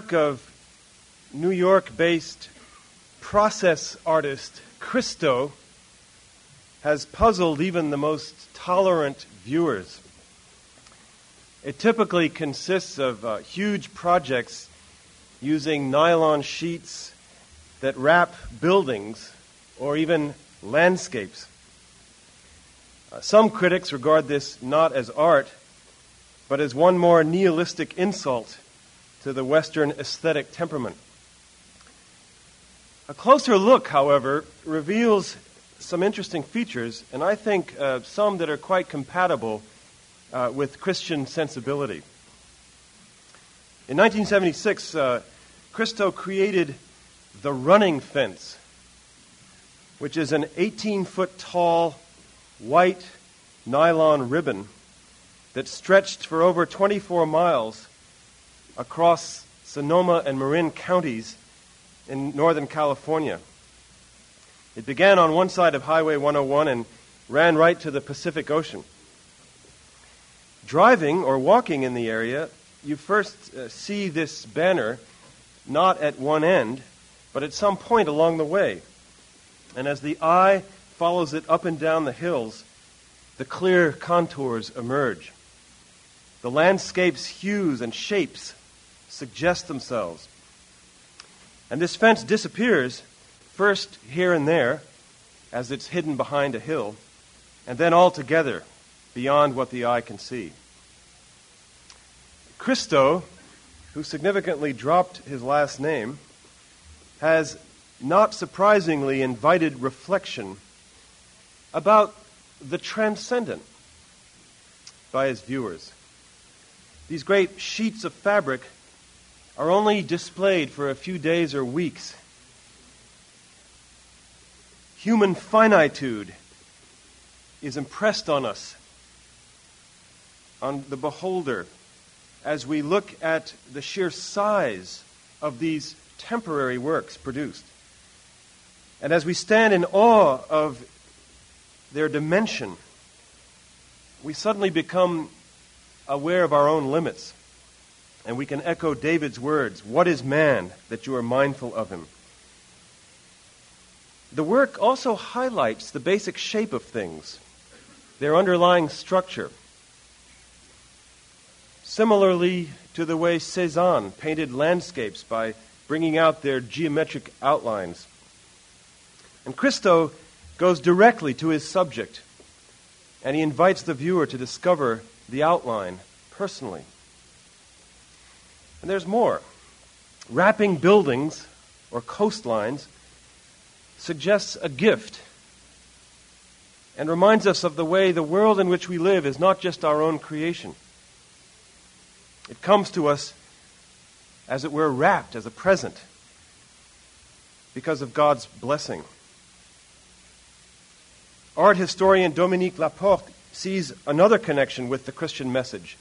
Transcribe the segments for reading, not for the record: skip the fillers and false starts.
Work of New York-based process artist Christo has puzzled even the most tolerant viewers. It typically consists of huge projects using nylon sheets that wrap buildings or even landscapes. Some critics regard this not as art, but as one more nihilistic insult to the Western aesthetic temperament. A closer look, however, reveals some interesting features, and I think some that are quite compatible with Christian sensibility. In 1976, Christo created the Running Fence, which is an 18-foot tall white nylon ribbon that stretched for over 24 miles across Sonoma and Marin counties in Northern California. It began on one side of Highway 101 and ran right to the Pacific Ocean. Driving or walking in the area, you first see this banner not at one end, but at some point along the way. And as the eye follows it up and down the hills, the clear contours emerge. The landscape's hues and shapes suggest themselves. And this fence disappears first here and there as it's hidden behind a hill, and then altogether beyond what the eye can see. Christo, who significantly dropped his last name, has not surprisingly invited reflection about the transcendent by his viewers. These great sheets of fabric are only displayed for a few days or weeks. Human finitude is impressed on us, on the beholder, as we look at the sheer size of these temporary works produced. And as we stand in awe of their dimension, we suddenly become aware of our own limits. And we can echo David's words, "What is man that you are mindful of him?" The work also highlights the basic shape of things, their underlying structure. Similarly to the way Cézanne painted landscapes by bringing out their geometric outlines. And Christo goes directly to his subject, and he invites the viewer to discover the outline personally. And there's more. Wrapping buildings or coastlines suggests a gift and reminds us of the way the world in which we live is not just our own creation. It comes to us as it were wrapped as a present because of God's blessing. Art historian Dominique Laporte sees another connection with the Christian message.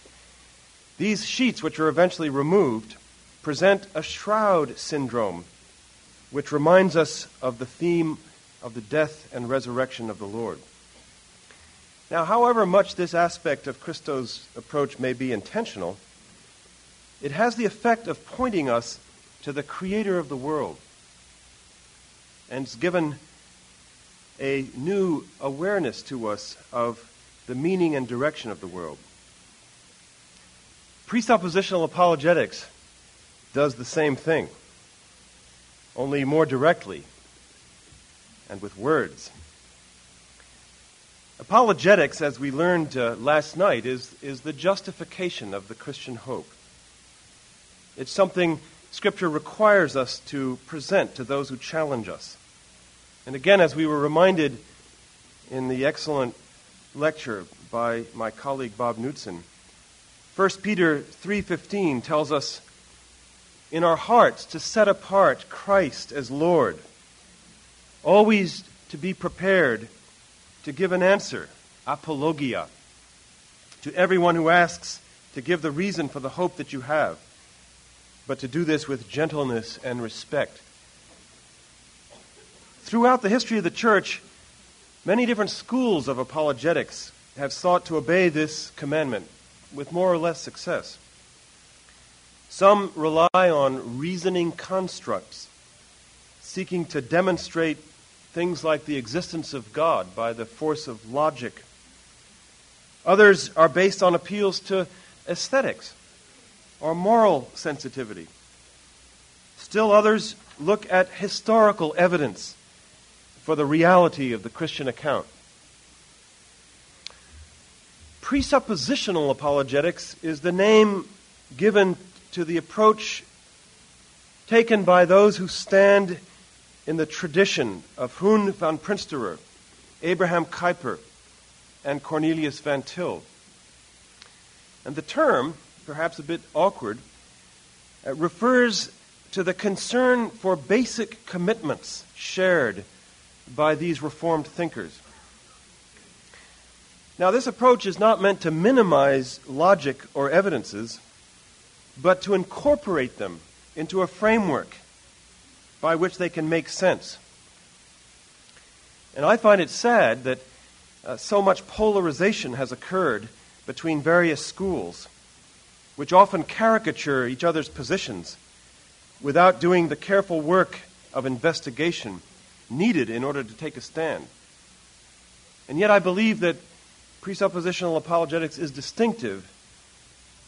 These sheets, which are eventually removed, present a shroud syndrome, which reminds us of the theme of the death and resurrection of the Lord. Now, however much this aspect of Christo's approach may be intentional, it has the effect of pointing us to the Creator of the world, and it's given a new awareness to us of the meaning and direction of the world. Presuppositional apologetics does the same thing, only more directly and with words. Apologetics, as we learned last night, is the justification of the Christian hope. It's something Scripture requires us to present to those who challenge us. And again, as we were reminded in the excellent lecture by my colleague Bob Knudsen. 1 Peter 3:15 tells us, in our hearts to set apart Christ as Lord, always to be prepared to give an answer, apologia, to everyone who asks to give the reason for the hope that you have, but to do this with gentleness and respect. Throughout the history of the Church, many different schools of apologetics have sought to obey this commandment with more or less success. Some rely on reasoning constructs, seeking to demonstrate things like the existence of God by the force of logic. Others are based on appeals to aesthetics or moral sensitivity. Still others look at historical evidence for the reality of the Christian account. Presuppositional apologetics is the name given to the approach taken by those who stand in the tradition of Hune von Prinsterer, Abraham Kuyper, and Cornelius van Til. And the term, perhaps a bit awkward, refers to the concern for basic commitments shared by these Reformed thinkers. Now, this approach is not meant to minimize logic or evidences, but to incorporate them into a framework by which they can make sense. And I find it sad that so much polarization has occurred between various schools, which often caricature each other's positions without doing the careful work of investigation needed in order to take a stand. And yet I believe that presuppositional apologetics is distinctive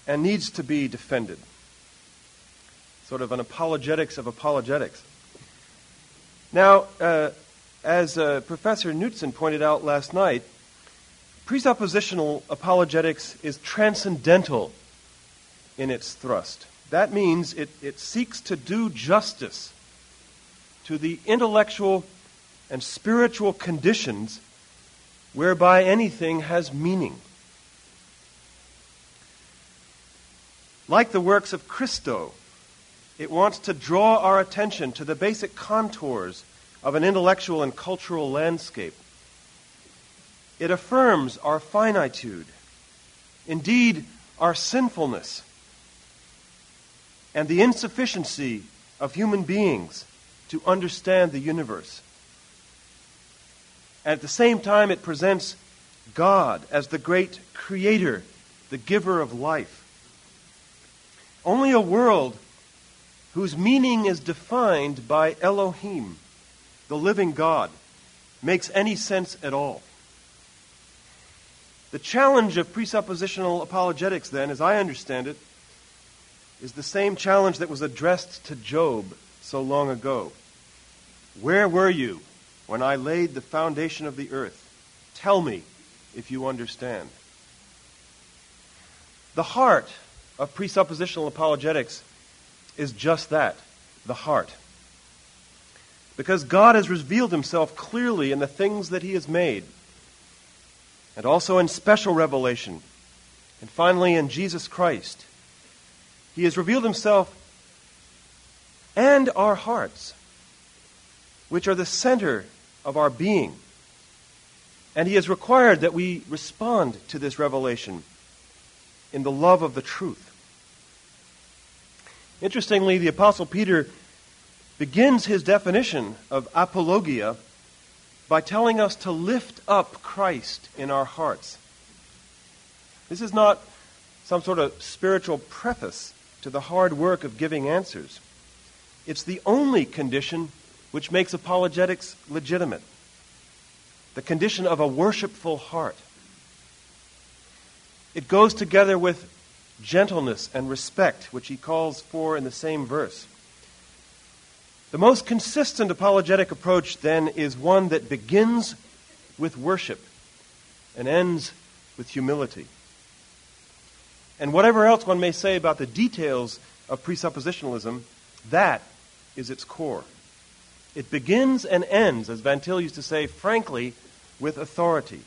and needs to be defended. Sort of an apologetics of apologetics. Now, as Professor Knudsen pointed out last night, presuppositional apologetics is transcendental in its thrust. That means it seeks to do justice to the intellectual and spiritual conditions whereby anything has meaning. Like the works of Christo, it wants to draw our attention to the basic contours of an intellectual and cultural landscape. It affirms our finitude, indeed our sinfulness, and the insufficiency of human beings to understand the universe. And at the same time, it presents God as the great creator, the giver of life. Only a world whose meaning is defined by Elohim, the living God, makes any sense at all. The challenge of presuppositional apologetics, then, as I understand it, is the same challenge that was addressed to Job so long ago. Where were you when I laid the foundation of the earth? Tell me if you understand. The heart of presuppositional apologetics is just that, the heart. Because God has revealed himself clearly in the things that he has made, and also in special revelation, and finally in Jesus Christ. He has revealed himself and our hearts, which are the center of our being. And he has required that we respond to this revelation in the love of the truth. Interestingly, the Apostle Peter begins his definition of apologia by telling us to lift up Christ in our hearts. This is not some sort of spiritual preface to the hard work of giving answers. It's the only condition which makes apologetics legitimate, the condition of a worshipful heart. It goes together with gentleness and respect, which he calls for in the same verse. The most consistent apologetic approach, then, is one that begins with worship and ends with humility. And whatever else one may say about the details of presuppositionalism, that is its core. It begins and ends, as Van Til used to say, frankly, with authority.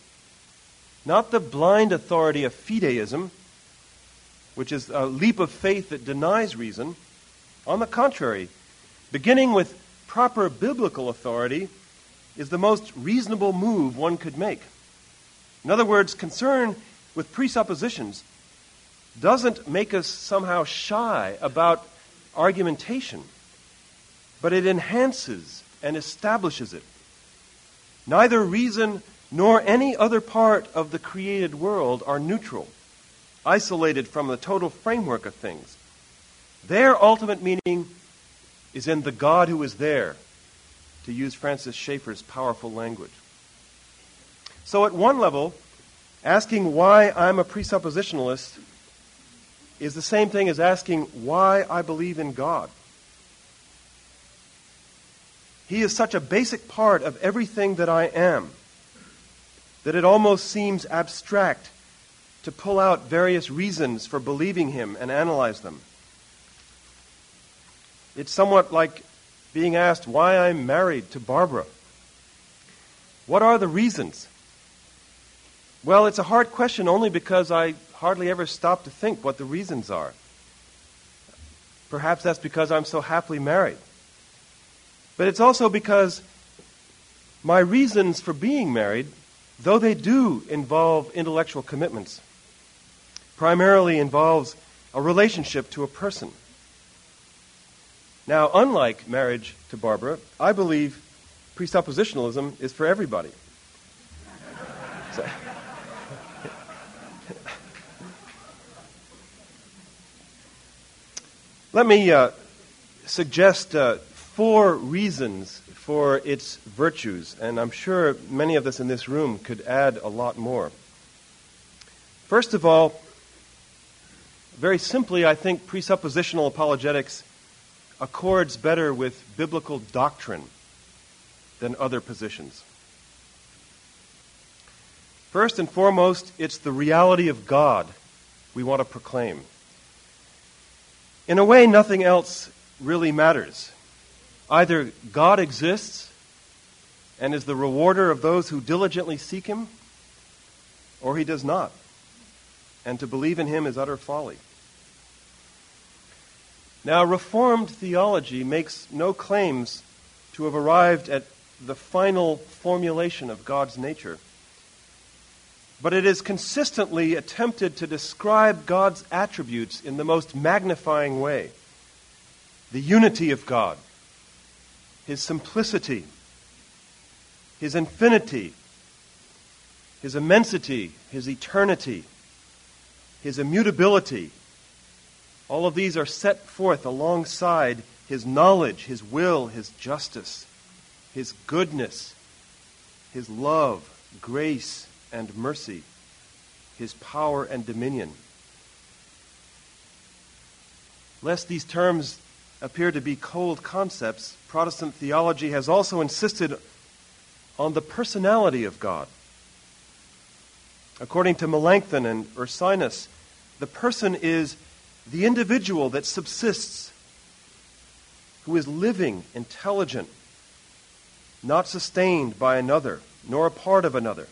not the blind authority of fideism, which is a leap of faith that denies reason. On the contrary, beginning with proper biblical authority is the most reasonable move one could make. In other words, concern with presuppositions doesn't make us somehow shy about argumentation, but it enhances and establishes it. Neither reason nor any other part of the created world are neutral, isolated from the total framework of things. Their ultimate meaning is in the God who is there, to use Francis Schaeffer's powerful language. So at one level, asking why I'm a presuppositionalist is the same thing as asking why I believe in God. He is such a basic part of everything that I am that it almost seems abstract to pull out various reasons for believing him and analyze them. It's somewhat like being asked why I'm married to Barbara. What are the reasons? Well, it's a hard question only because I hardly ever stop to think what the reasons are. Perhaps that's because I'm so happily married. But it's also because my reasons for being married, though they do involve intellectual commitments, primarily involves a relationship to a person. Now, unlike marriage to Barbara, I believe presuppositionalism is for everybody. So, let me suggest four reasons for its virtues, and I'm sure many of us in this room could add a lot more. First of all, very simply, I think presuppositional apologetics accords better with biblical doctrine than other positions. First and foremost, it's the reality of God we want to proclaim. In a way, nothing else really matters. Either God exists and is the rewarder of those who diligently seek him, or he does not, and to believe in him is utter folly. Now, Reformed theology makes no claims to have arrived at the final formulation of God's nature, but it is consistently attempted to describe God's attributes in the most magnifying way. The unity of God, his simplicity, his infinity, his immensity, his eternity, his immutability. All of these are set forth alongside his knowledge, his will, his justice, his goodness, his love, grace, and mercy, his power and dominion. Lest these terms appear to be cold concepts, Protestant theology has also insisted on the personality of God. According to Melanchthon and Ursinus, the person is the individual that subsists, who is living, intelligent, not sustained by another, nor a part of another.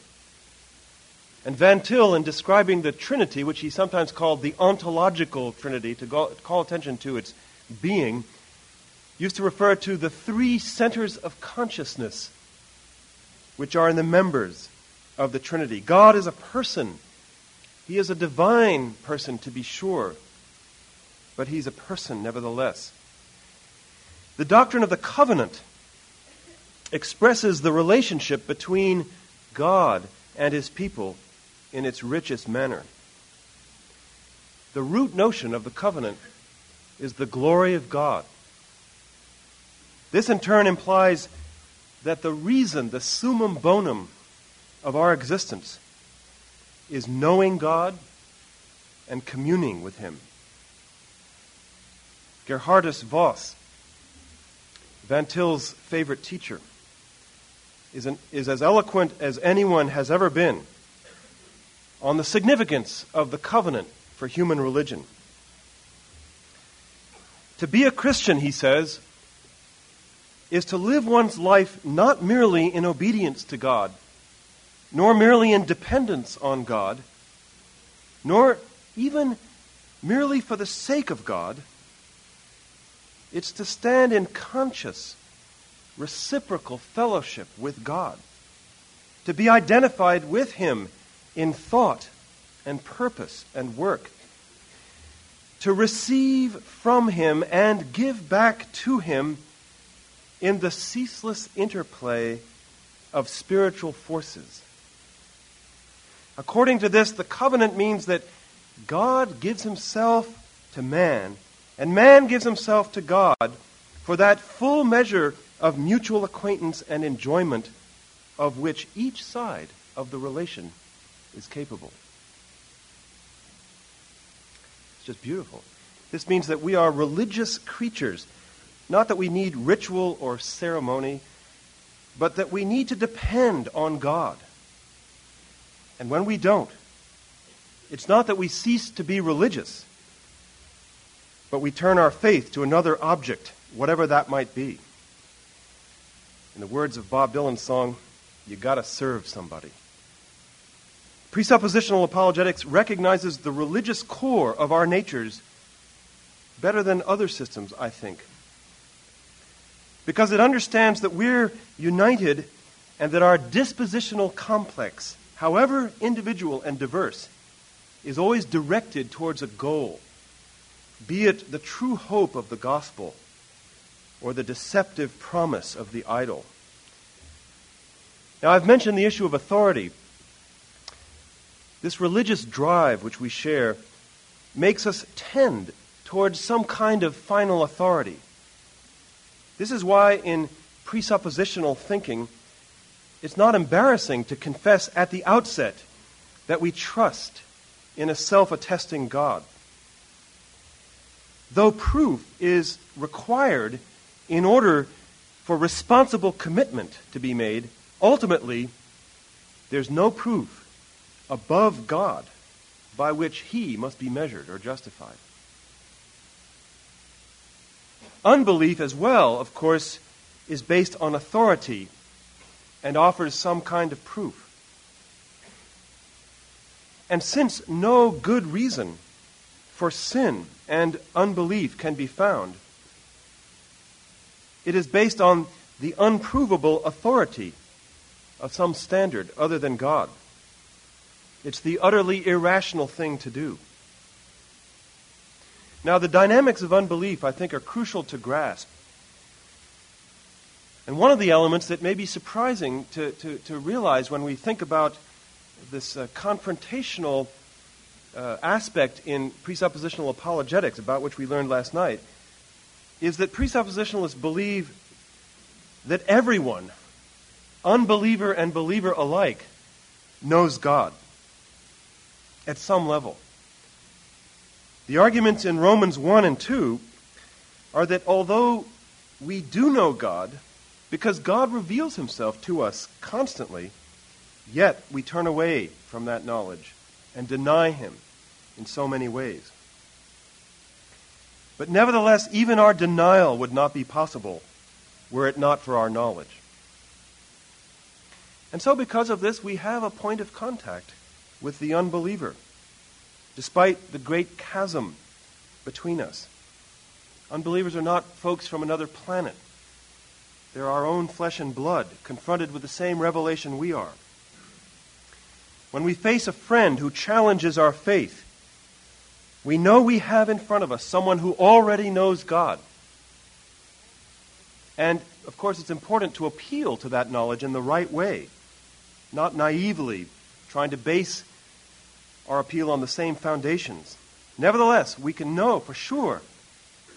And Van Til, in describing the Trinity, which he sometimes called the ontological Trinity, to call attention to its being, used to refer to the three centers of consciousness which are in the members of the Trinity. God is a person. He is a divine person, to be sure, but he's a person nevertheless. The doctrine of the covenant expresses the relationship between God and his people in its richest manner. The root notion of the covenant is the glory of God. This in turn implies that the reason, the summum bonum of our existence, is knowing God and communing with him. Gerhardus Voss, Van Til's favorite teacher, is as eloquent as anyone has ever been on the significance of the covenant for human religion. To be a Christian, he says, is to live one's life not merely in obedience to God, nor merely in dependence on God, nor even merely for the sake of God. It's to stand in conscious, reciprocal fellowship with God, to be identified with Him in thought and purpose and work, to receive from Him and give back to Him in the ceaseless interplay of spiritual forces. According to this, the covenant means that God gives Himself to man, and man gives himself to God for that full measure of mutual acquaintance and enjoyment of which each side of the relation is capable. It's just beautiful. This means that we are religious creatures, not that we need ritual or ceremony, but that we need to depend on God. And when we don't, it's not that we cease to be religious, but we turn our faith to another object, whatever that might be. In the words of Bob Dylan's song, you gotta serve somebody. Presuppositional apologetics recognizes the religious core of our natures better than other systems, I think, because it understands that we're united and that our dispositional complex, however individual and diverse, is always directed towards a goal, be it the true hope of the gospel or the deceptive promise of the idol. Now, I've mentioned the issue of authority. This religious drive which we share makes us tend towards some kind of final authority. This is why in presuppositional thinking, it's not embarrassing to confess at the outset that we trust in a self-attesting God, though proof is required in order for responsible commitment to be made. Ultimately, there's no proof above God by which He must be measured or justified. Unbelief as well, of course, is based on authority and offers some kind of proof. And since no good reason for sin and unbelief can be found, it is based on the unprovable authority of some standard other than God. It's the utterly irrational thing to do. Now, the dynamics of unbelief, I think, are crucial to grasp. And one of the elements that may be surprising to realize when we think about this confrontational aspect in presuppositional apologetics, about which we learned last night, is that presuppositionalists believe that everyone, unbeliever and believer alike, knows God at some level. The arguments in Romans 1 and 2 are that although we do know God, because God reveals Himself to us constantly, yet we turn away from that knowledge and deny Him in so many ways. But nevertheless, even our denial would not be possible were it not for our knowledge. And so because of this, we have a point of contact with the unbeliever, despite the great chasm between us. Unbelievers are not folks from another planet. They're our own flesh and blood, confronted with the same revelation we are. When we face a friend who challenges our faith, we know we have in front of us someone who already knows God. And, of course, it's important to appeal to that knowledge in the right way, not naively trying to base our appeal on the same foundations. Nevertheless, we can know for sure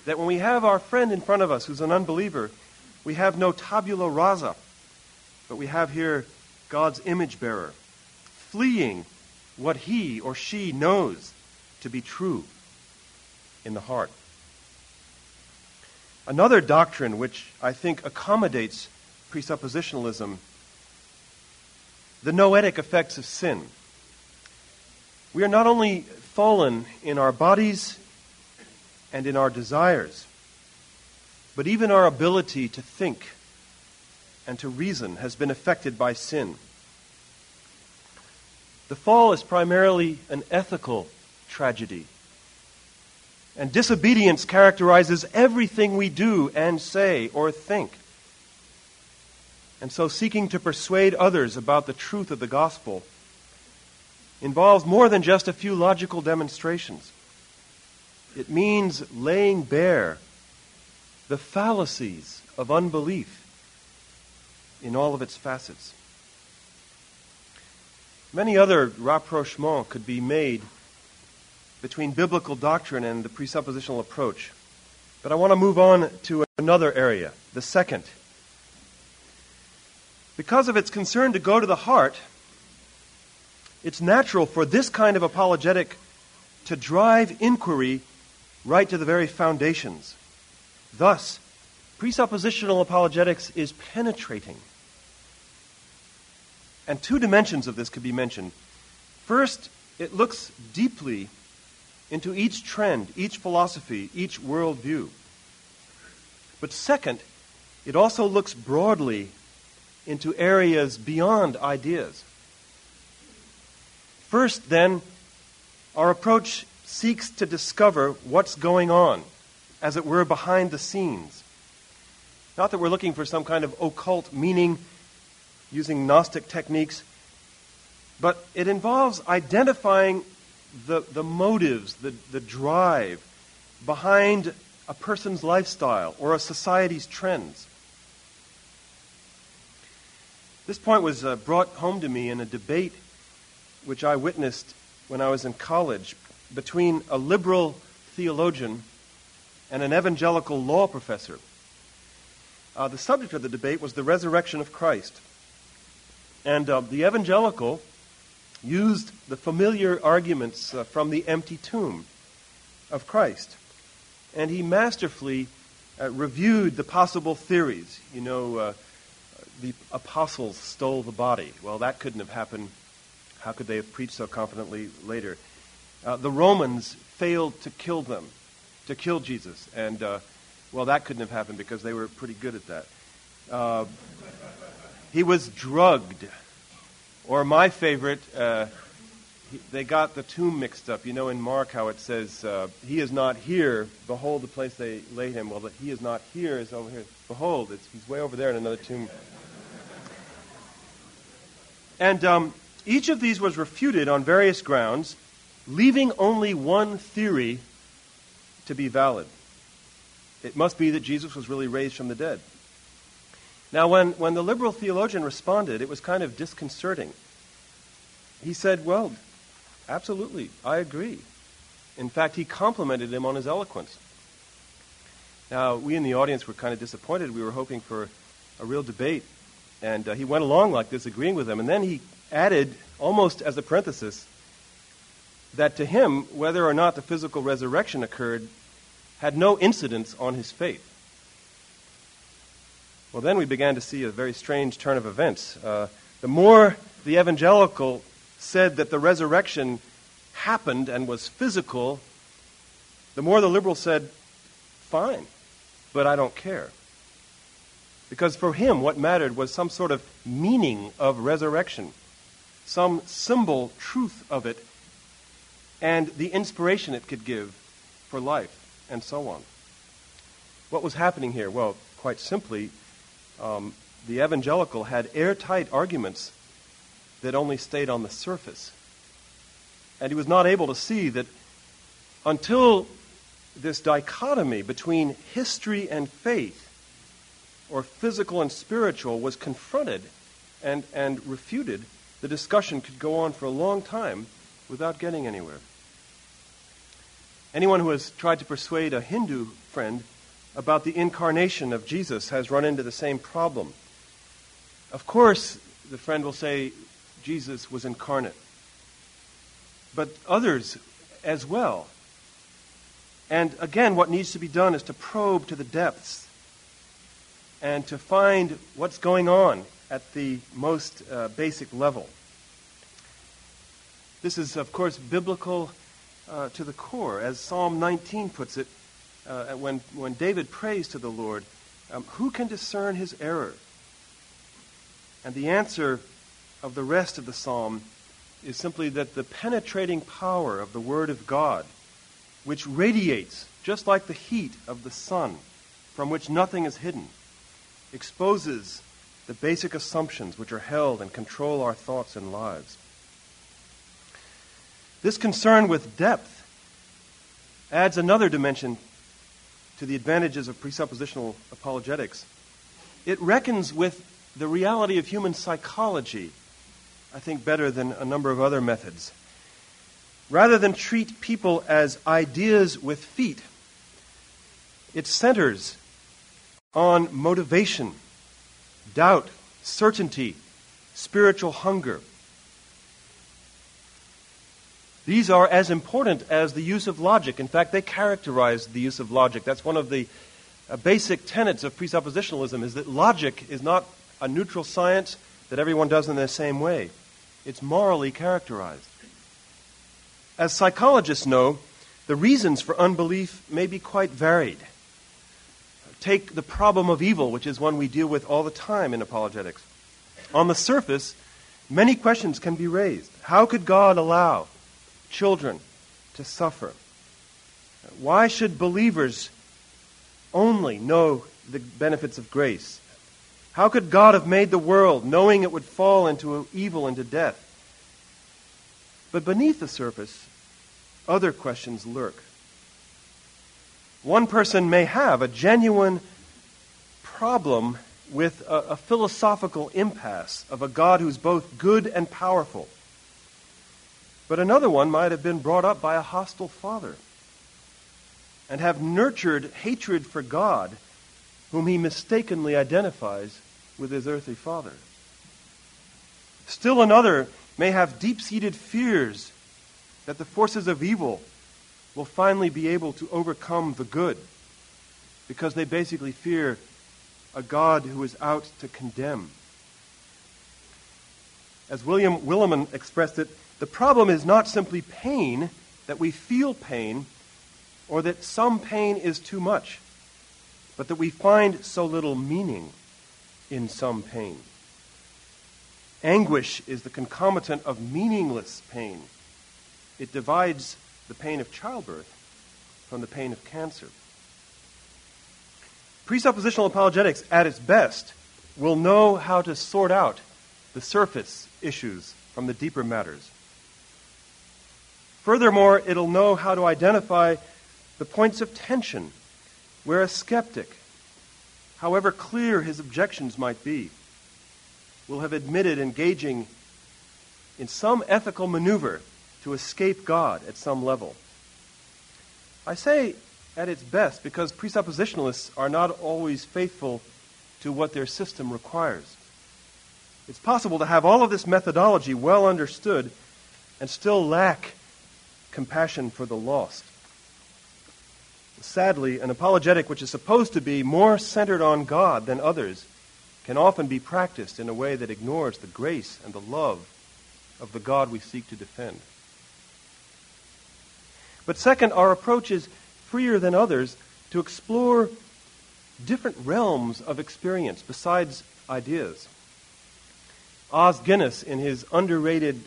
that when we have our friend in front of us who's an unbeliever, we have no tabula rasa, but we have here God's image bearer, fleeing what he or she knows to be true in the heart. Another doctrine which I think accommodates presuppositionalism, the noetic effects of sin. We are not only fallen in our bodies and in our desires, but even our ability to think and to reason has been affected by sin. The fall is primarily an ethical tragedy. And disobedience characterizes everything we do and say or think. And so seeking to persuade others about the truth of the gospel involves more than just a few logical demonstrations. It means laying bare the fallacies of unbelief in all of its facets. Many other rapprochements could be made between biblical doctrine and the presuppositional approach. But I want to move on to another area, the second. Because of its concern to go to the heart, it's natural for this kind of apologetic to drive inquiry right to the very foundations. Thus, presuppositional apologetics is penetrating. And two dimensions of this could be mentioned. First, it looks deeply into each trend, each philosophy, each worldview. But second, it also looks broadly into areas beyond ideas. First, then, our approach seeks to discover what's going on, as it were, behind the scenes. Not that we're looking for some kind of occult meaning using Gnostic techniques, but it involves identifying the motives, the drive behind a person's lifestyle or a society's trends. This point was brought home to me in a debate which I witnessed when I was in college between a liberal theologian and an evangelical law professor. The subject of the debate was the resurrection of Christ. And the evangelical used the familiar arguments from the empty tomb of Christ. And he masterfully reviewed the possible theories. You know, the apostles stole the body. Well, that couldn't have happened. How could they have preached so confidently later? The Romans failed to kill them, to kill Jesus. And, well, that couldn't have happened because they were pretty good at that. He was drugged. Or my favorite, they got the tomb mixed up. You know in Mark how it says, he is not here, behold the place they laid him. Well, the he is not here is over here. Behold, he's way over there in another tomb. And each of these was refuted on various grounds, leaving only one theory to be valid. It must be that Jesus was really raised from the dead. Now, when the liberal theologian responded, it was kind of disconcerting. He said, well, absolutely, I agree. In fact, he complimented him on his eloquence. Now, we in the audience were kind of disappointed. We were hoping for a real debate. And he went along like this, agreeing with him. And then he added, almost as a parenthesis, that to him, whether or not the physical resurrection occurred, had no incidence on his faith. Well, then we began to see a very strange turn of events. The more the evangelical said that the resurrection happened and was physical, the more the liberal said, fine, but I don't care. Because for him, what mattered was some sort of meaning of resurrection, some symbol truth of it, and the inspiration it could give for life, and so on. What was happening here? Well, quite simply, the evangelical had airtight arguments that only stayed on the surface. And he was not able to see that until this dichotomy between history and faith, or physical and spiritual, was confronted and refuted, the discussion could go on for a long time without getting anywhere. Anyone who has tried to persuade a Hindu friend about the incarnation of Jesus has run into the same problem. Of course, the friend will say Jesus was incarnate, but others as well. And again, what needs to be done is to probe to the depths and to find what's going on at the most basic level. This is, of course, biblical to the core. As Psalm 19 puts it, when David prays to the Lord, who can discern his error? And the answer of the rest of the psalm is simply that the penetrating power of the Word of God, which radiates just like the heat of the sun, from which nothing is hidden, exposes the basic assumptions which are held and control our thoughts and lives. This concern with depth adds another dimension to the advantages of presuppositional apologetics. It reckons with the reality of human psychology, I think, better than a number of other methods. Rather than treat people as ideas with feet, it centers on motivation, doubt, certainty, spiritual hunger. These are as important as the use of logic. In fact, they characterize the use of logic. That's one of the basic tenets of presuppositionalism, is that logic is not a neutral science that everyone does in the same way. It's morally characterized. As psychologists know, the reasons for unbelief may be quite varied. Take the problem of evil, which is one we deal with all the time in apologetics. On the surface, many questions can be raised. How could God allow children to suffer? Why should believers only know the benefits of grace? How could God have made the world, knowing it would fall into evil, into death? But beneath the surface, other questions lurk. One person may have a genuine problem with a philosophical impasse of a God who's both good and powerful. But another one might have been brought up by a hostile father and have nurtured hatred for God, whom he mistakenly identifies with his earthly father. Still another may have deep-seated fears that the forces of evil will finally be able to overcome the good, because they basically fear a God who is out to condemn. As William Williman expressed it, the problem is not simply pain, that we feel pain, or that some pain is too much, but that we find so little meaning in some pain. Anguish is the concomitant of meaningless pain. It divides the pain of childbirth from the pain of cancer. Presuppositional apologetics, at its best, will know how to sort out the surface issues from the deeper matters. Furthermore, it'll know how to identify the points of tension where a skeptic, however clear his objections might be, will have admitted engaging in some ethical maneuver to escape God at some level. I say at its best because presuppositionalists are not always faithful to what their system requires. It's possible to have all of this methodology well understood and still lack compassion for the lost. Sadly, an apologetic which is supposed to be more centered on God than others can often be practiced in a way that ignores the grace and the love of the God we seek to defend. But second, our approach is freer than others to explore different realms of experience besides ideas. Oz Guinness, in his underrated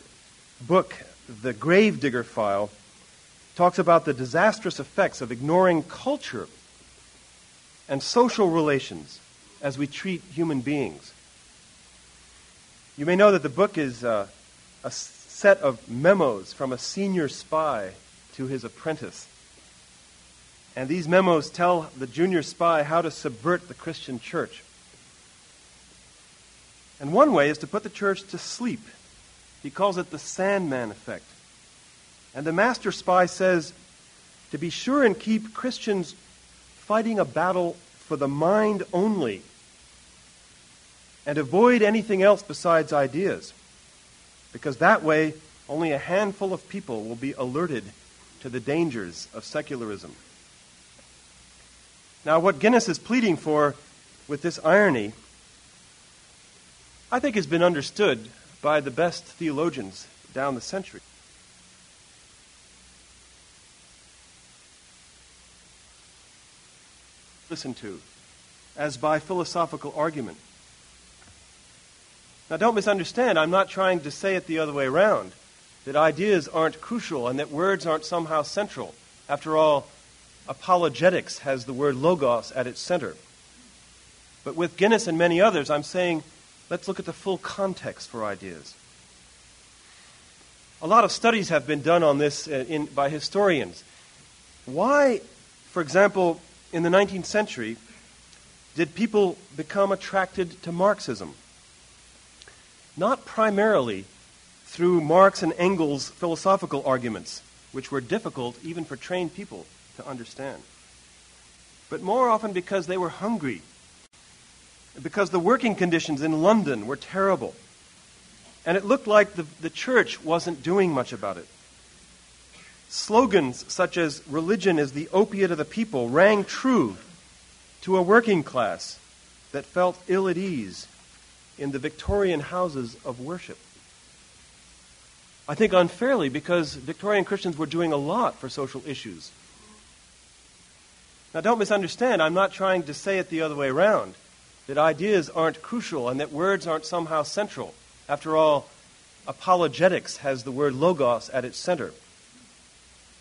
book, The Gravedigger File, talks about the disastrous effects of ignoring culture and social relations as we treat human beings. You may know that the book is a set of memos from a senior spy to his apprentice. And these memos tell the junior spy how to subvert the Christian church. And one way is to put the church to sleep. He calls it the Sandman effect. And the master spy says, to be sure and keep Christians fighting a battle for the mind only, and avoid anything else besides ideas, because that way only a handful of people will be alerted to the dangers of secularism. Now, what Guinness is pleading for with this irony, I think, has been understood by the best theologians down the century. Listen to, as by philosophical argument. Now, don't misunderstand, I'm not trying to say it the other way around. that ideas aren't crucial and that words aren't somehow central. After all, apologetics has the word logos at its center. But with Guinness and many others, I'm saying, let's look at the full context for ideas. A lot of studies have been done on this by historians. Why, for example, in the 19th century, did people become attracted to Marxism? Not primarily through Marx and Engels' philosophical arguments, which were difficult even for trained people to understand, but more often because they were hungry, because the working conditions in London were terrible, and it looked like the church wasn't doing much about it. Slogans such as "religion is the opiate of the people" rang true to a working class that felt ill at ease in the Victorian houses of worship. I think unfairly, because Victorian Christians were doing a lot for social issues. Now, don't misunderstand, I'm not trying to say it the other way around, that ideas aren't crucial and that words aren't somehow central. After all, apologetics has the word logos at its center.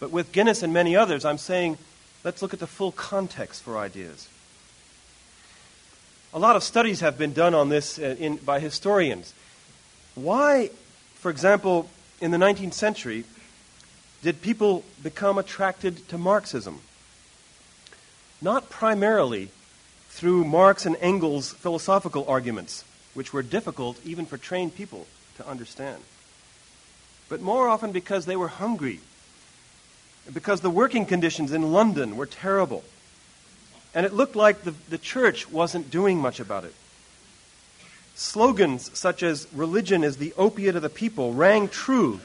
But with Guinness and many others, I'm saying, let's look at the full context for ideas. A lot of studies have been done on this by historians. Why, for example, in the 19th century, did people become attracted to Marxism? Not primarily through Marx and Engels' philosophical arguments, which were difficult even for trained people to understand, but more often because they were hungry, because the working conditions in London were terrible, and it looked like the church wasn't doing much about it. Slogans such as "religion is the opiate of the people" rang true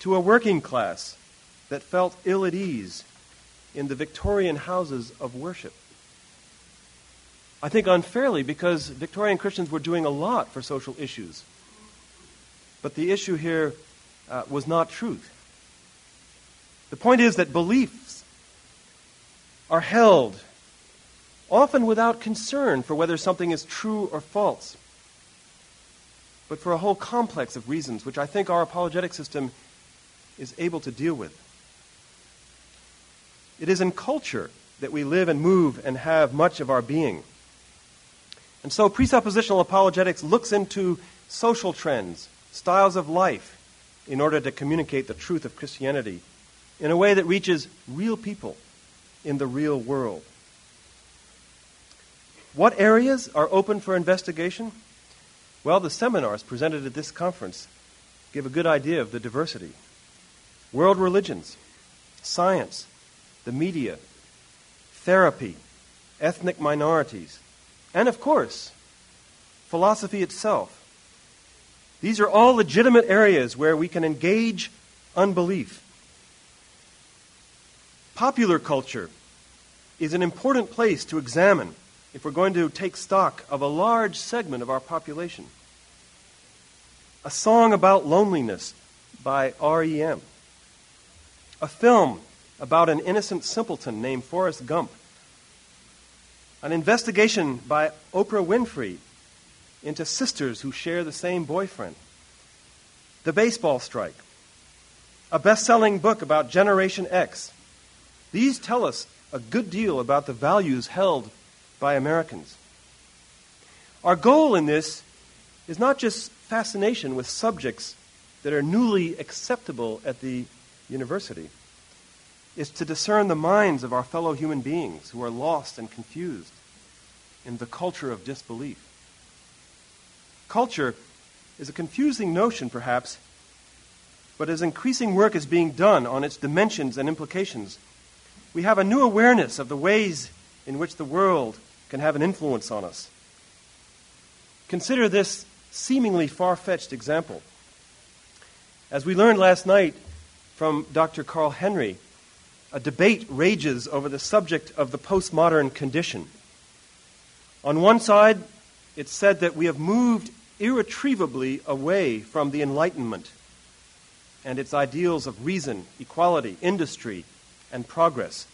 to a working class that felt ill at ease in the Victorian houses of worship. I think unfairly, because Victorian Christians were doing a lot for social issues. But the issue here was not truth. The point is that beliefs are held, often without concern for whether something is true or false, but for a whole complex of reasons, which I think our apologetic system is able to deal with. It is in culture that we live and move and have much of our being. And so presuppositional apologetics looks into social trends, styles of life, in order to communicate the truth of Christianity in a way that reaches real people in the real world. What areas are open for investigation? Well, the seminars presented at this conference give a good idea of the diversity. World religions, science, the media, therapy, ethnic minorities, and, of course, philosophy itself. These are all legitimate areas where we can engage unbelief. Popular culture is an important place to examine if we're going to take stock of a large segment of our population. A song about loneliness by R.E.M. A film about an innocent simpleton named Forrest Gump, an investigation by Oprah Winfrey into sisters who share the same boyfriend, the baseball strike, a best-selling book about Generation X. These tell us a good deal about the values held by Americans. Our goal in this is not just fascination with subjects that are newly acceptable at the university. Is to discern the minds of our fellow human beings who are lost and confused in the culture of disbelief. Culture is a confusing notion, perhaps, but as increasing work is being done on its dimensions and implications, we have a new awareness of the ways in which the world can have an influence on us. Consider this seemingly far-fetched example. As we learned last night from Dr. Carl Henry, a debate rages over the subject of the postmodern condition. On one side, it's said that we have moved irretrievably away from the Enlightenment and its ideals of reason, equality, industry, and progress.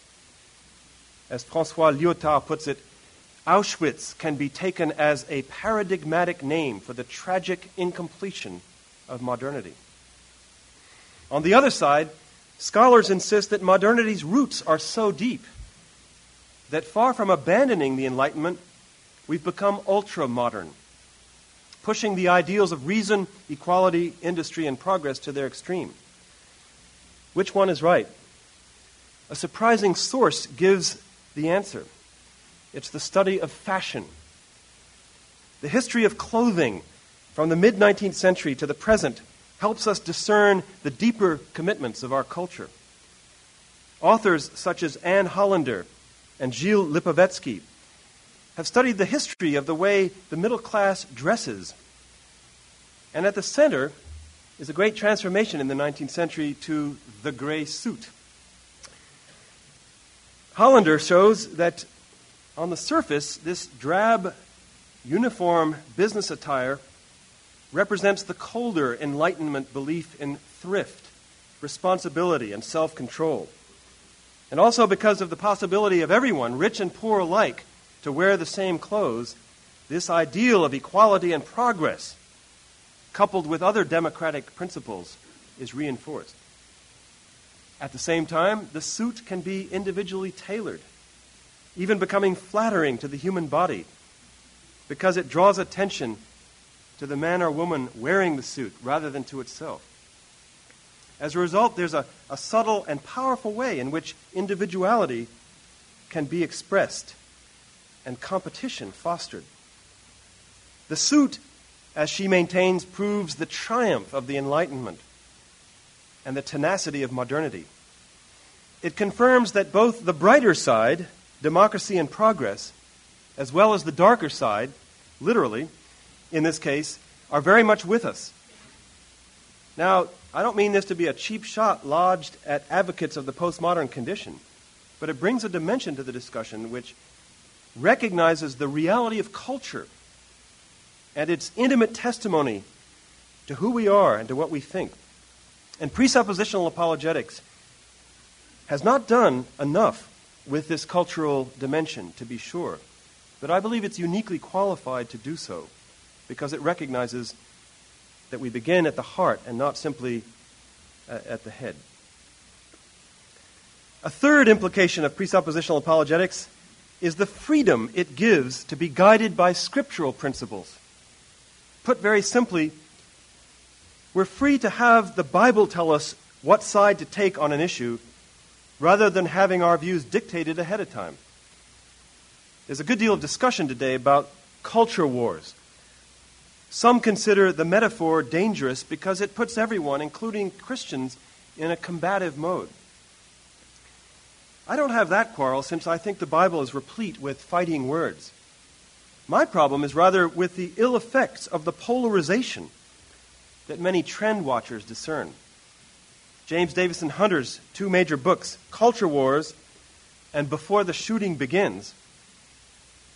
As François Lyotard puts it, Auschwitz can be taken as a paradigmatic name for the tragic incompletion of modernity. On the other side, scholars insist that modernity's roots are so deep that far from abandoning the Enlightenment, we've become ultra-modern, pushing the ideals of reason, equality, industry, and progress to their extreme. Which one is right? A surprising source gives the answer. It's the study of fashion. The history of clothing from the mid-19th century to the present helps us discern the deeper commitments of our culture. Authors such as Anne Hollander and Gilles Lipovetsky have studied the history of the way the middle class dresses. And at the center is a great transformation in the 19th century to the gray suit. Hollander shows that on the surface, this drab, uniform business attire represents the colder Enlightenment belief in thrift, responsibility, and self-control. And also because of the possibility of everyone, rich and poor alike, to wear the same clothes, this ideal of equality and progress, coupled with other democratic principles, is reinforced. At the same time, the suit can be individually tailored, even becoming flattering to the human body, because it draws attention to the man or woman wearing the suit rather than to itself. As a result, there's a subtle and powerful way in which individuality can be expressed and competition fostered. The suit, as she maintains, proves the triumph of the Enlightenment and the tenacity of modernity. It confirms that both the brighter side, democracy and progress, as well as the darker side, literally, in this case, are very much with us. Now, I don't mean this to be a cheap shot lodged at advocates of the postmodern condition, but it brings a dimension to the discussion which recognizes the reality of culture and its intimate testimony to who we are and to what we think. And presuppositional apologetics has not done enough with this cultural dimension, to be sure, but I believe it's uniquely qualified to do so, because it recognizes that we begin at the heart and not simply at the head. A third implication of presuppositional apologetics is the freedom it gives to be guided by scriptural principles. Put very simply, we're free to have the Bible tell us what side to take on an issue rather than having our views dictated ahead of time. There's a good deal of discussion today about culture wars. Some consider the metaphor dangerous because it puts everyone, including Christians, in a combative mode. I don't have that quarrel since I think the Bible is replete with fighting words. My problem is rather with the ill effects of the polarization that many trend watchers discern. James Davison Hunter's two major books, Culture Wars and Before the Shooting Begins,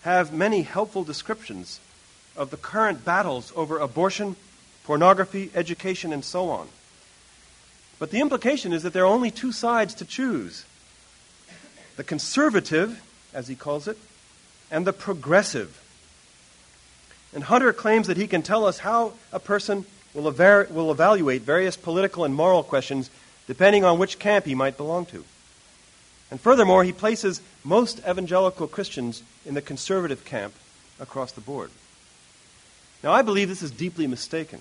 have many helpful descriptions of the current battles over abortion, pornography, education, and so on. But the implication is that there are only two sides to choose: the conservative, as he calls it, and the progressive. And Hunter claims that he can tell us how a person will evaluate various political and moral questions depending on which camp he might belong to. And furthermore, he places most evangelical Christians in the conservative camp across the board. Now, I believe this is deeply mistaken.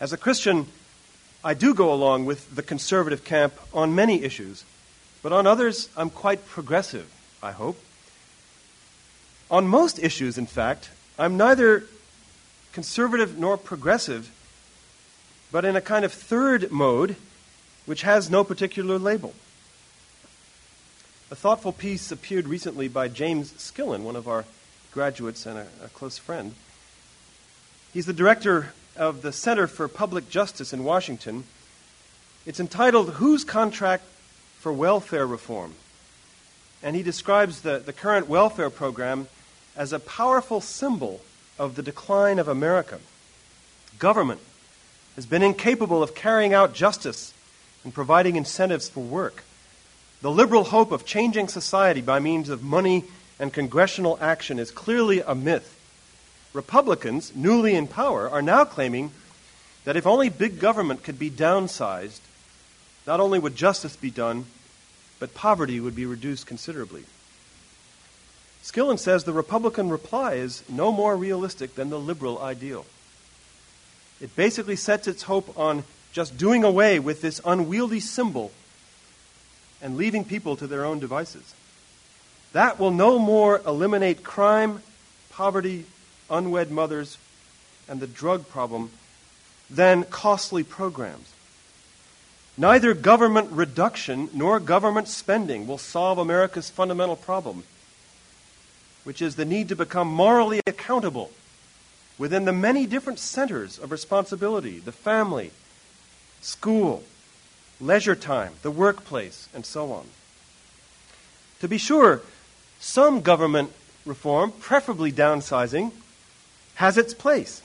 As a Christian, I do go along with the conservative camp on many issues, but on others, I'm quite progressive, I hope. On most issues, in fact, I'm neither conservative nor progressive, but in a kind of third mode, which has no particular label. A thoughtful piece appeared recently by James Skillen, one of our graduates and a close friend. He's the director of the Center for Public Justice in Washington. It's entitled, "Whose Contract for Welfare Reform?" And he describes the current welfare program as a powerful symbol of the decline of America. Government has been incapable of carrying out justice and providing incentives for work. The liberal hope of changing society by means of money and congressional action is clearly a myth. Republicans, newly in power, are now claiming that if only big government could be downsized, Not only would justice be done, but poverty would be reduced considerably. Skillen says the Republican reply is no more realistic than the liberal ideal. It basically sets its hope on just doing away with this unwieldy symbol and leaving people to their own devices. That will no more eliminate crime, poverty, unwed mothers, and the drug problem than costly programs. Neither government reduction nor government spending will solve America's fundamental problem, which is the need to become morally accountable within the many different centers of responsibility, the family, school, leisure time, the workplace, and so on. To be sure, some government reform, preferably downsizing, has its place.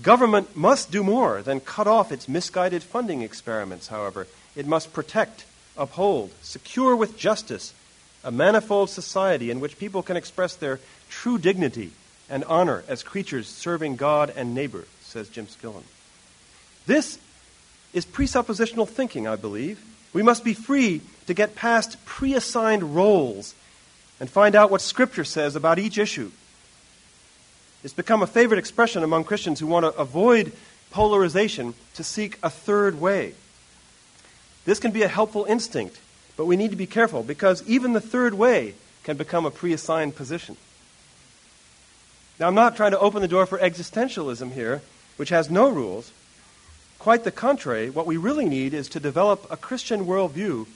Government must do more than cut off its misguided funding experiments, however. It must protect, uphold, secure with justice a manifold society in which people can express their true dignity and honor as creatures serving God and neighbor, says Jim Skillen. This is presuppositional thinking, I believe. We must be free to get past pre-assigned roles and find out what Scripture says about each issue. It's become a favorite expression among Christians who want to avoid polarization to seek a third way. This can be a helpful instinct, but we need to be careful because even the third way can become a pre-assigned position. Now, I'm not trying to open the door for existentialism here, which has no rules. Quite the contrary, what we really need is to develop a Christian worldview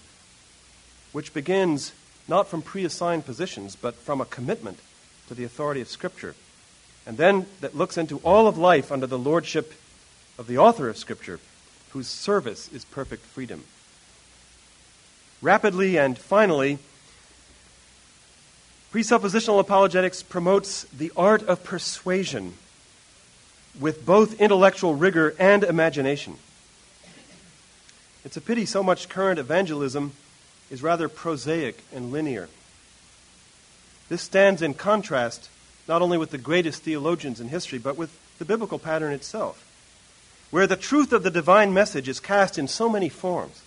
which begins not from pre-assigned positions, but from a commitment to the authority of Scripture, and then that looks into all of life under the lordship of the author of Scripture, whose service is perfect freedom. Rapidly and finally, presuppositional apologetics promotes the art of persuasion with both intellectual rigor and imagination. It's a pity so much current evangelism is rather prosaic and linear. This stands in contrast not only with the greatest theologians in history, but with the biblical pattern itself, where the truth of the divine message is cast in so many forms.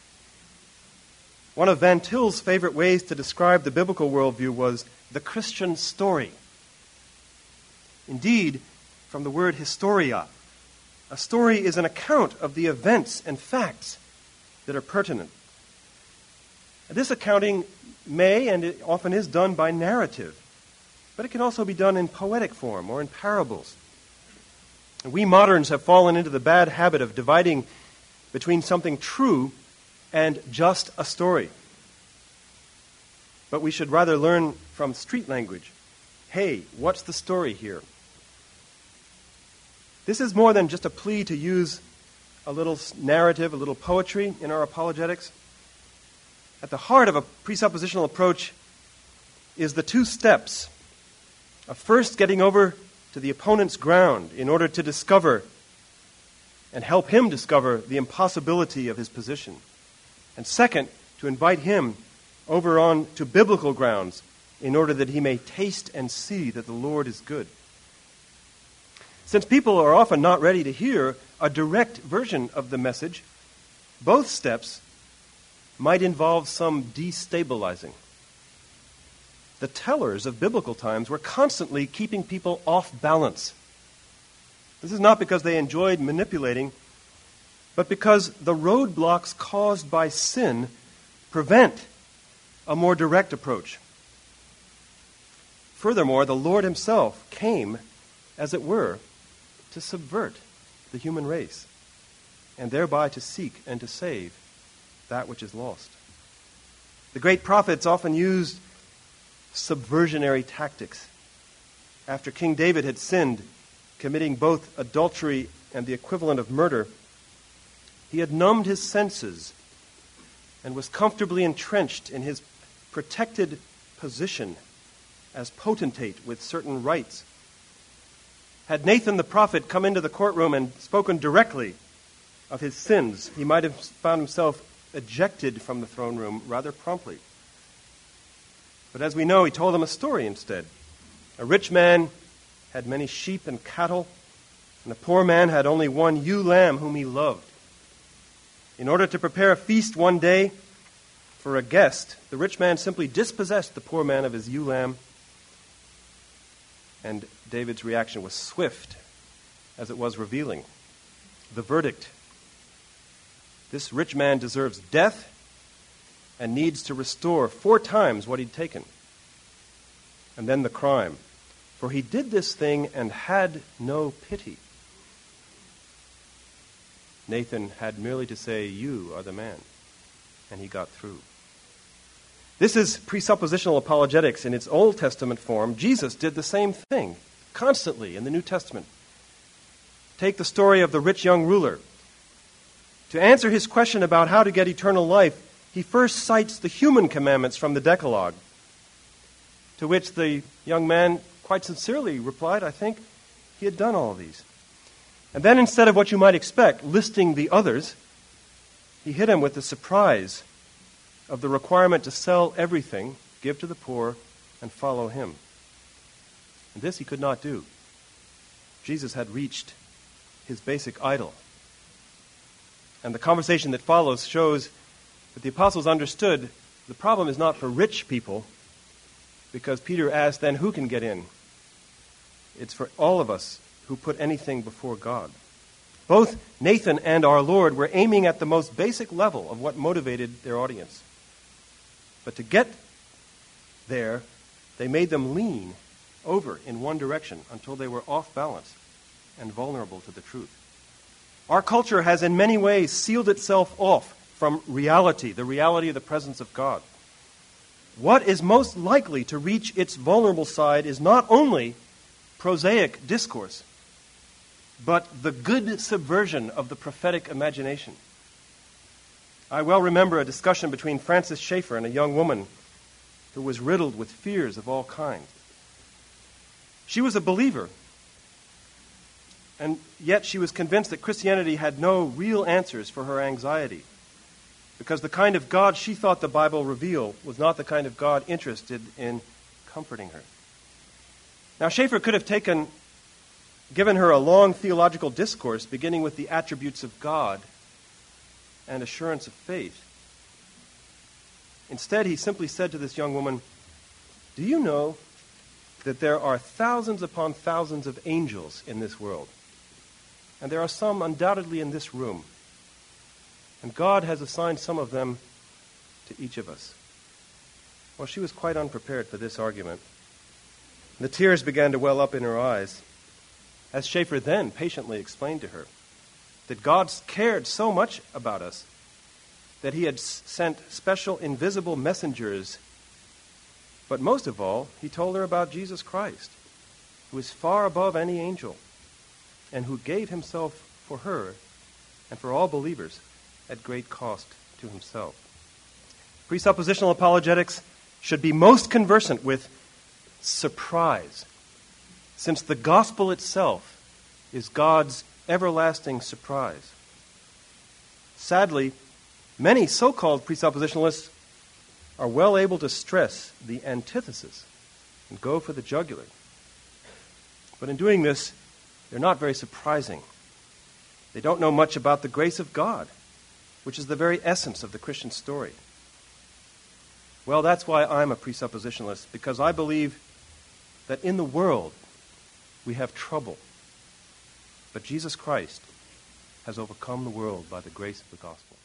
One of Van Til's favorite ways to describe the biblical worldview was the Christian story. Indeed, from the word historia, a story is an account of the events and facts that are pertinent. This accounting may, and it often is, done by narrative, but it can also be done in poetic form or in parables. And we moderns have fallen into the bad habit of dividing between something true and just a story. But we should rather learn from street language. Hey, what's the story here? This is more than just a plea to use a little narrative, a little poetry in our apologetics. At the heart of a presuppositional approach is the two steps of first getting over to the opponent's ground in order to discover and help him discover the impossibility of his position. And second, to invite him over on to biblical grounds in order that he may taste and see that the Lord is good. Since people are often not ready to hear a direct version of the message, both steps might involve some destabilizing. The tellers of biblical times were constantly keeping people off balance. This is not because they enjoyed manipulating, but because the roadblocks caused by sin prevent a more direct approach. Furthermore, the Lord himself came, as it were, to subvert the human race, and thereby to seek and to save that which is lost. The great prophets often used subversionary tactics. After King David had sinned, committing both adultery and the equivalent of murder, he had numbed his senses and was comfortably entrenched in his protected position as potentate with certain rights. Had Nathan the prophet come into the courtroom and spoken directly of his sins, he might have found himself ejected from the throne room rather promptly. But as we know, he told them a story instead. A rich man had many sheep and cattle, and a poor man had only one ewe lamb whom he loved. In order to prepare a feast one day for a guest, the rich man simply dispossessed the poor man of his ewe lamb. And David's reaction was swift, as it was revealing. The verdict: this rich man deserves death and needs to restore 4 times what he'd taken. And then the crime: for he did this thing and had no pity. Nathan had merely to say, "You are the man," and he got through. This is presuppositional apologetics in its Old Testament form. Jesus did the same thing constantly in the New Testament. Take the story of the rich young ruler. To answer his question about how to get eternal life, he first cites the human commandments from the Decalogue, to which the young man quite sincerely replied, "I think he had done all these." And then, instead of what you might expect, listing the others, he hit him with the surprise of the requirement to sell everything, give to the poor, and follow him. And this he could not do. Jesus had reached his basic idol. And the conversation that follows shows that the apostles understood the problem is not for rich people, because Peter asked, then who can get in? It's for all of us who put anything before God. Both Nathan and our Lord were aiming at the most basic level of what motivated their audience. But to get there, they made them lean over in one direction until they were off balance and vulnerable to the truth. Our culture has in many ways sealed itself off from reality, the reality of the presence of God. What is most likely to reach its vulnerable side is not only prosaic discourse, but the good subversion of the prophetic imagination. I well remember a discussion between Francis Schaeffer and a young woman who was riddled with fears of all kinds. She was a believer, and yet she was convinced that Christianity had no real answers for her anxiety, because the kind of God she thought the Bible revealed was not the kind of God interested in comforting her. Now, Schaeffer could have given her a long theological discourse beginning with the attributes of God and assurance of faith. Instead, he simply said to this young woman, "Do you know that there are thousands upon thousands of angels in this world? And there are some undoubtedly in this room. And God has assigned some of them to each of us." Well, she was quite unprepared for this argument. The tears began to well up in her eyes, as Schaeffer then patiently explained to her that God cared so much about us that he had sent special invisible messengers. But most of all, he told her about Jesus Christ, who is far above any angel, and who gave himself for her and for all believers at great cost to himself. Presuppositional apologetics should be most conversant with surprise, since the gospel itself is God's everlasting surprise. Sadly, many so-called presuppositionalists are well able to stress the antithesis and go for the jugular. But in doing this, they're not very surprising. They don't know much about the grace of God, which is the very essence of the Christian story. Well, that's why I'm a presuppositionalist, because I believe that in the world we have trouble, but Jesus Christ has overcome the world by the grace of the gospel.